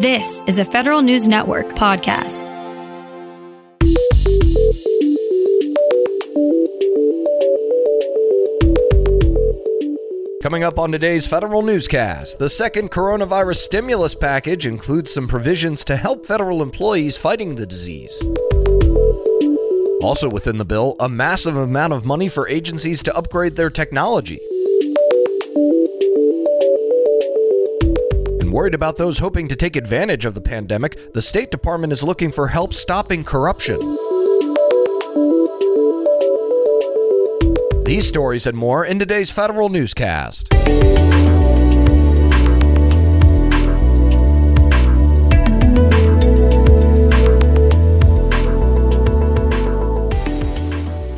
This is a Federal News Network podcast. Coming up on today's Federal Newscast, the second coronavirus stimulus package includes some provisions to help federal employees fighting the disease. Also within the bill, a massive amount of money for agencies to upgrade their technology. And worried about those hoping to take advantage of the pandemic, the State Department is looking for help stopping corruption. These stories and more in today's Federal Newscast.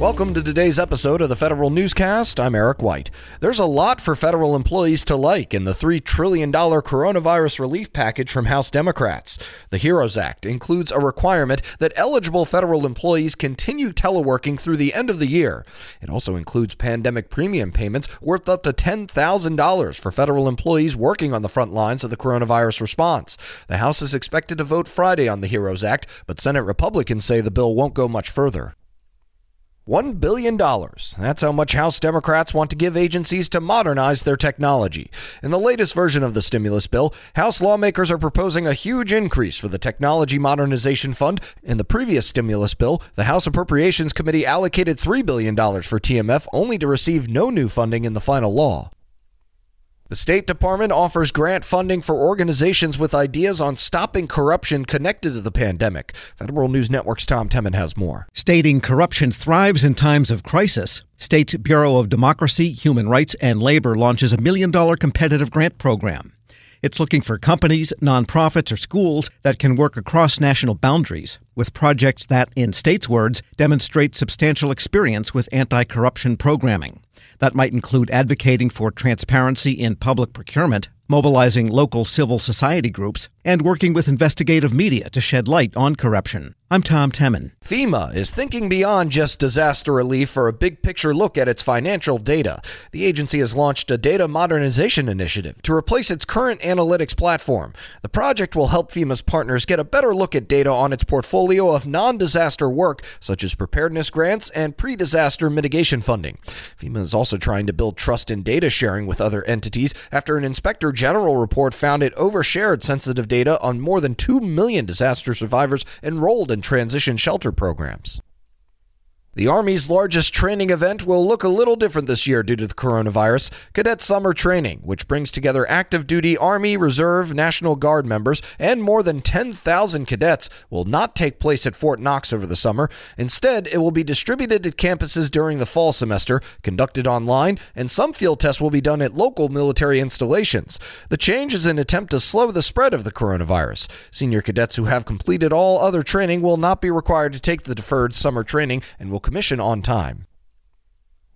Welcome to today's episode of the Federal Newscast. I'm Eric White. There's a lot for federal employees to like in the $3 trillion coronavirus relief package from House Democrats. The HEROES Act includes a requirement that eligible federal employees continue teleworking through the end of the year. It also includes pandemic premium payments worth up to $10,000 for federal employees working on the front lines of the coronavirus response. The House is expected to vote Friday on the HEROES Act, but Senate Republicans say the bill won't go much further. $1 billion. That's how much House Democrats want to give agencies to modernize their technology. In the latest version of the stimulus bill, House lawmakers are proposing a huge increase for the Technology Modernization Fund. In the previous stimulus bill, the House Appropriations Committee allocated $3 billion for TMF, only to receive no new funding in the final law. The State Department offers grant funding for organizations with ideas on stopping corruption connected to the pandemic. Federal News Network's Tom Temin has more. Stating corruption thrives in times of crisis, State's Bureau of Democracy, Human Rights, and Labor launches $1 million competitive grant program. It's looking for companies, nonprofits, or schools that can work across national boundaries with projects that, in State's words, demonstrate substantial experience with anti-corruption programming. That might include advocating for transparency in public procurement, mobilizing local civil society groups, and working with investigative media to shed light on corruption. I'm Tom Temin. FEMA is thinking beyond just disaster relief for a big-picture look at its financial data. The agency has launched a data modernization initiative to replace its current analytics platform. The project will help FEMA's partners get a better look at data on its portfolio of non-disaster work, such as preparedness grants and pre-disaster mitigation funding. FEMA is also trying to build trust in data sharing with other entities after an inspector general report found it overshared sensitive data on more than 2 million disaster survivors enrolled in transition shelter programs. The Army's largest training event will look a little different this year due to the coronavirus. Cadet Summer Training, which brings together active duty Army, Reserve, National Guard members, and more than 10,000 cadets, will not take place at Fort Knox over the summer. Instead, it will be distributed at campuses during the fall semester, conducted online, and some field tests will be done at local military installations. The change is an attempt to slow the spread of the coronavirus. Senior cadets who have completed all other training will not be required to take the deferred summer training and will commission on time.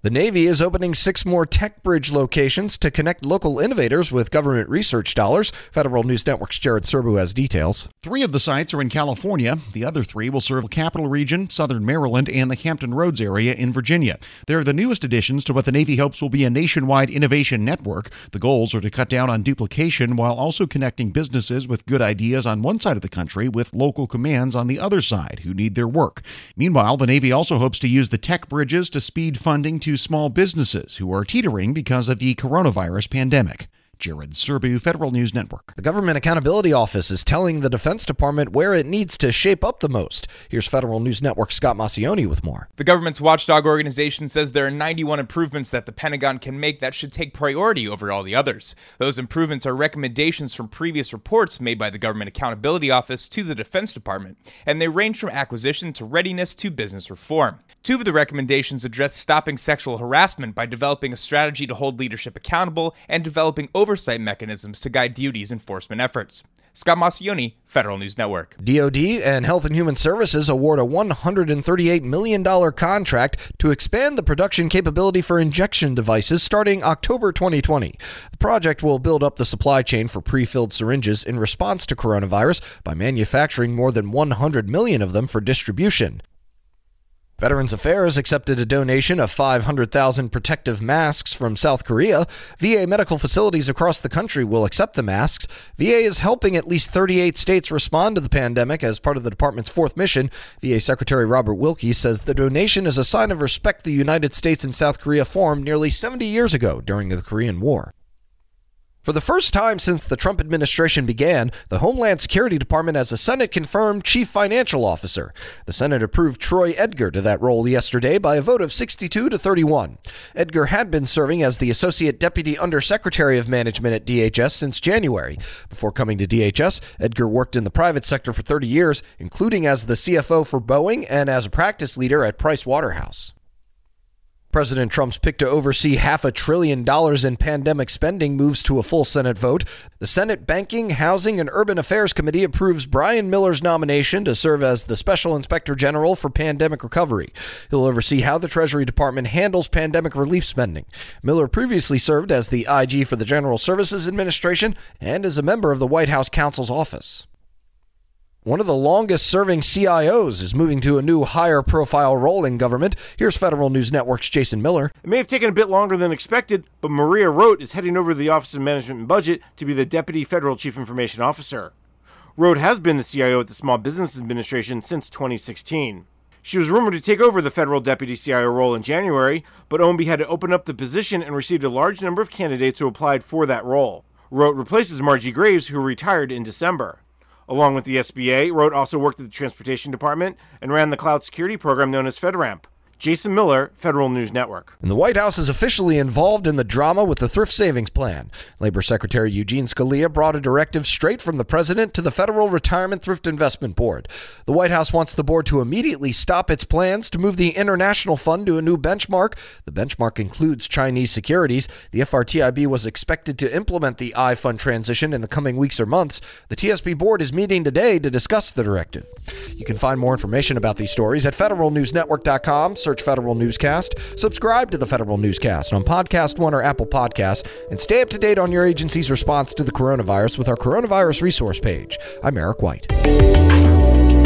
The Navy is opening 6 more TechBridge locations to connect local innovators with government research dollars. Federal News Network's Jared Serbu has details. 3 of the sites are in California. The other 3 will serve the Capital Region, Southern Maryland, and the Hampton Roads area in Virginia. They're the newest additions to what the Navy hopes will be a nationwide innovation network. The goals are to cut down on duplication while also connecting businesses with good ideas on one side of the country with local commands on the other side who need their work. Meanwhile, the Navy also hopes to use the tech bridges to speed funding to small businesses who are teetering because of the coronavirus pandemic. Jared Serbu, Federal News Network. The Government Accountability Office is telling the Defense Department where it needs to shape up the most. Here's Federal News Network's Scott Mascioni with more. The government's watchdog organization says there are 91 improvements that the Pentagon can make that should take priority over all the others. Those improvements are recommendations from previous reports made by the Government Accountability Office to the Defense Department, and they range from acquisition to readiness to business reform. 2 of the recommendations address stopping sexual harassment by developing a strategy to hold leadership accountable and developing oversight mechanisms to guide DoD's enforcement efforts. Scott Mascioni, Federal News Network. DoD and Health and Human Services award a $138 million contract to expand the production capability for injection devices starting October 2020. The project will build up the supply chain for pre-filled syringes in response to coronavirus by manufacturing more than 100 million of them for distribution. Veterans Affairs accepted a donation of 500,000 protective masks from South Korea. VA medical facilities across the country will accept the masks. VA is helping at least 38 states respond to the pandemic as part of the department's fourth mission. VA Secretary Robert Wilkie says the donation is a sign of respect the United States and South Korea formed nearly 70 years ago during the Korean War. For the first time since the Trump administration began, the Homeland Security Department has a Senate-confirmed chief financial officer. The Senate approved Troy Edgar to that role yesterday by a vote of 62 to 31. Edgar had been serving as the Associate Deputy Undersecretary of Management at DHS since January. Before coming to DHS, Edgar worked in the private sector for 30 years, including as the CFO for Boeing and as a practice leader at Price Waterhouse. President Trump's pick to oversee $500 billion in pandemic spending moves to a full Senate vote. The Senate Banking, Housing, and Urban Affairs Committee approves Brian Miller's nomination to serve as the Special Inspector General for Pandemic Recovery. He'll oversee how the Treasury Department handles pandemic relief spending. Miller previously served as the IG for the General Services Administration and as a member of the White House Counsel's Office. One of the longest-serving CIOs is moving to a new higher-profile role in government. Here's Federal News Network's Jason Miller. It may have taken a bit longer than expected, but Maria Roat is heading over to the Office of Management and Budget to be the Deputy Federal Chief Information Officer. Roat has been the CIO at the Small Business Administration since 2016. She was rumored to take over the federal deputy CIO role in January, but OMB had to open up the position and received a large number of candidates who applied for that role. Roat replaces Margie Graves, who retired in December. Along with the SBA, Roat also worked at the Transportation Department and ran the cloud security program known as FedRAMP. Jason Miller, Federal News Network. And the White House is officially involved in the drama with the Thrift Savings Plan. Labor Secretary Eugene Scalia brought a directive straight from the president to the Federal Retirement Thrift Investment Board. The White House wants the board to immediately stop its plans to move the international fund to a new benchmark. The benchmark includes Chinese securities. The FRTIB was expected to implement the I-Fund transition in the coming weeks or months. The TSB board is meeting today to discuss the directive. You can find more information about these stories at federalnewsnetwork.com. Search Federal Newscast, subscribe to the Federal Newscast on Podcast One or Apple Podcasts, and stay up to date on your agency's response to the coronavirus with our coronavirus resource page. I'm Eric White.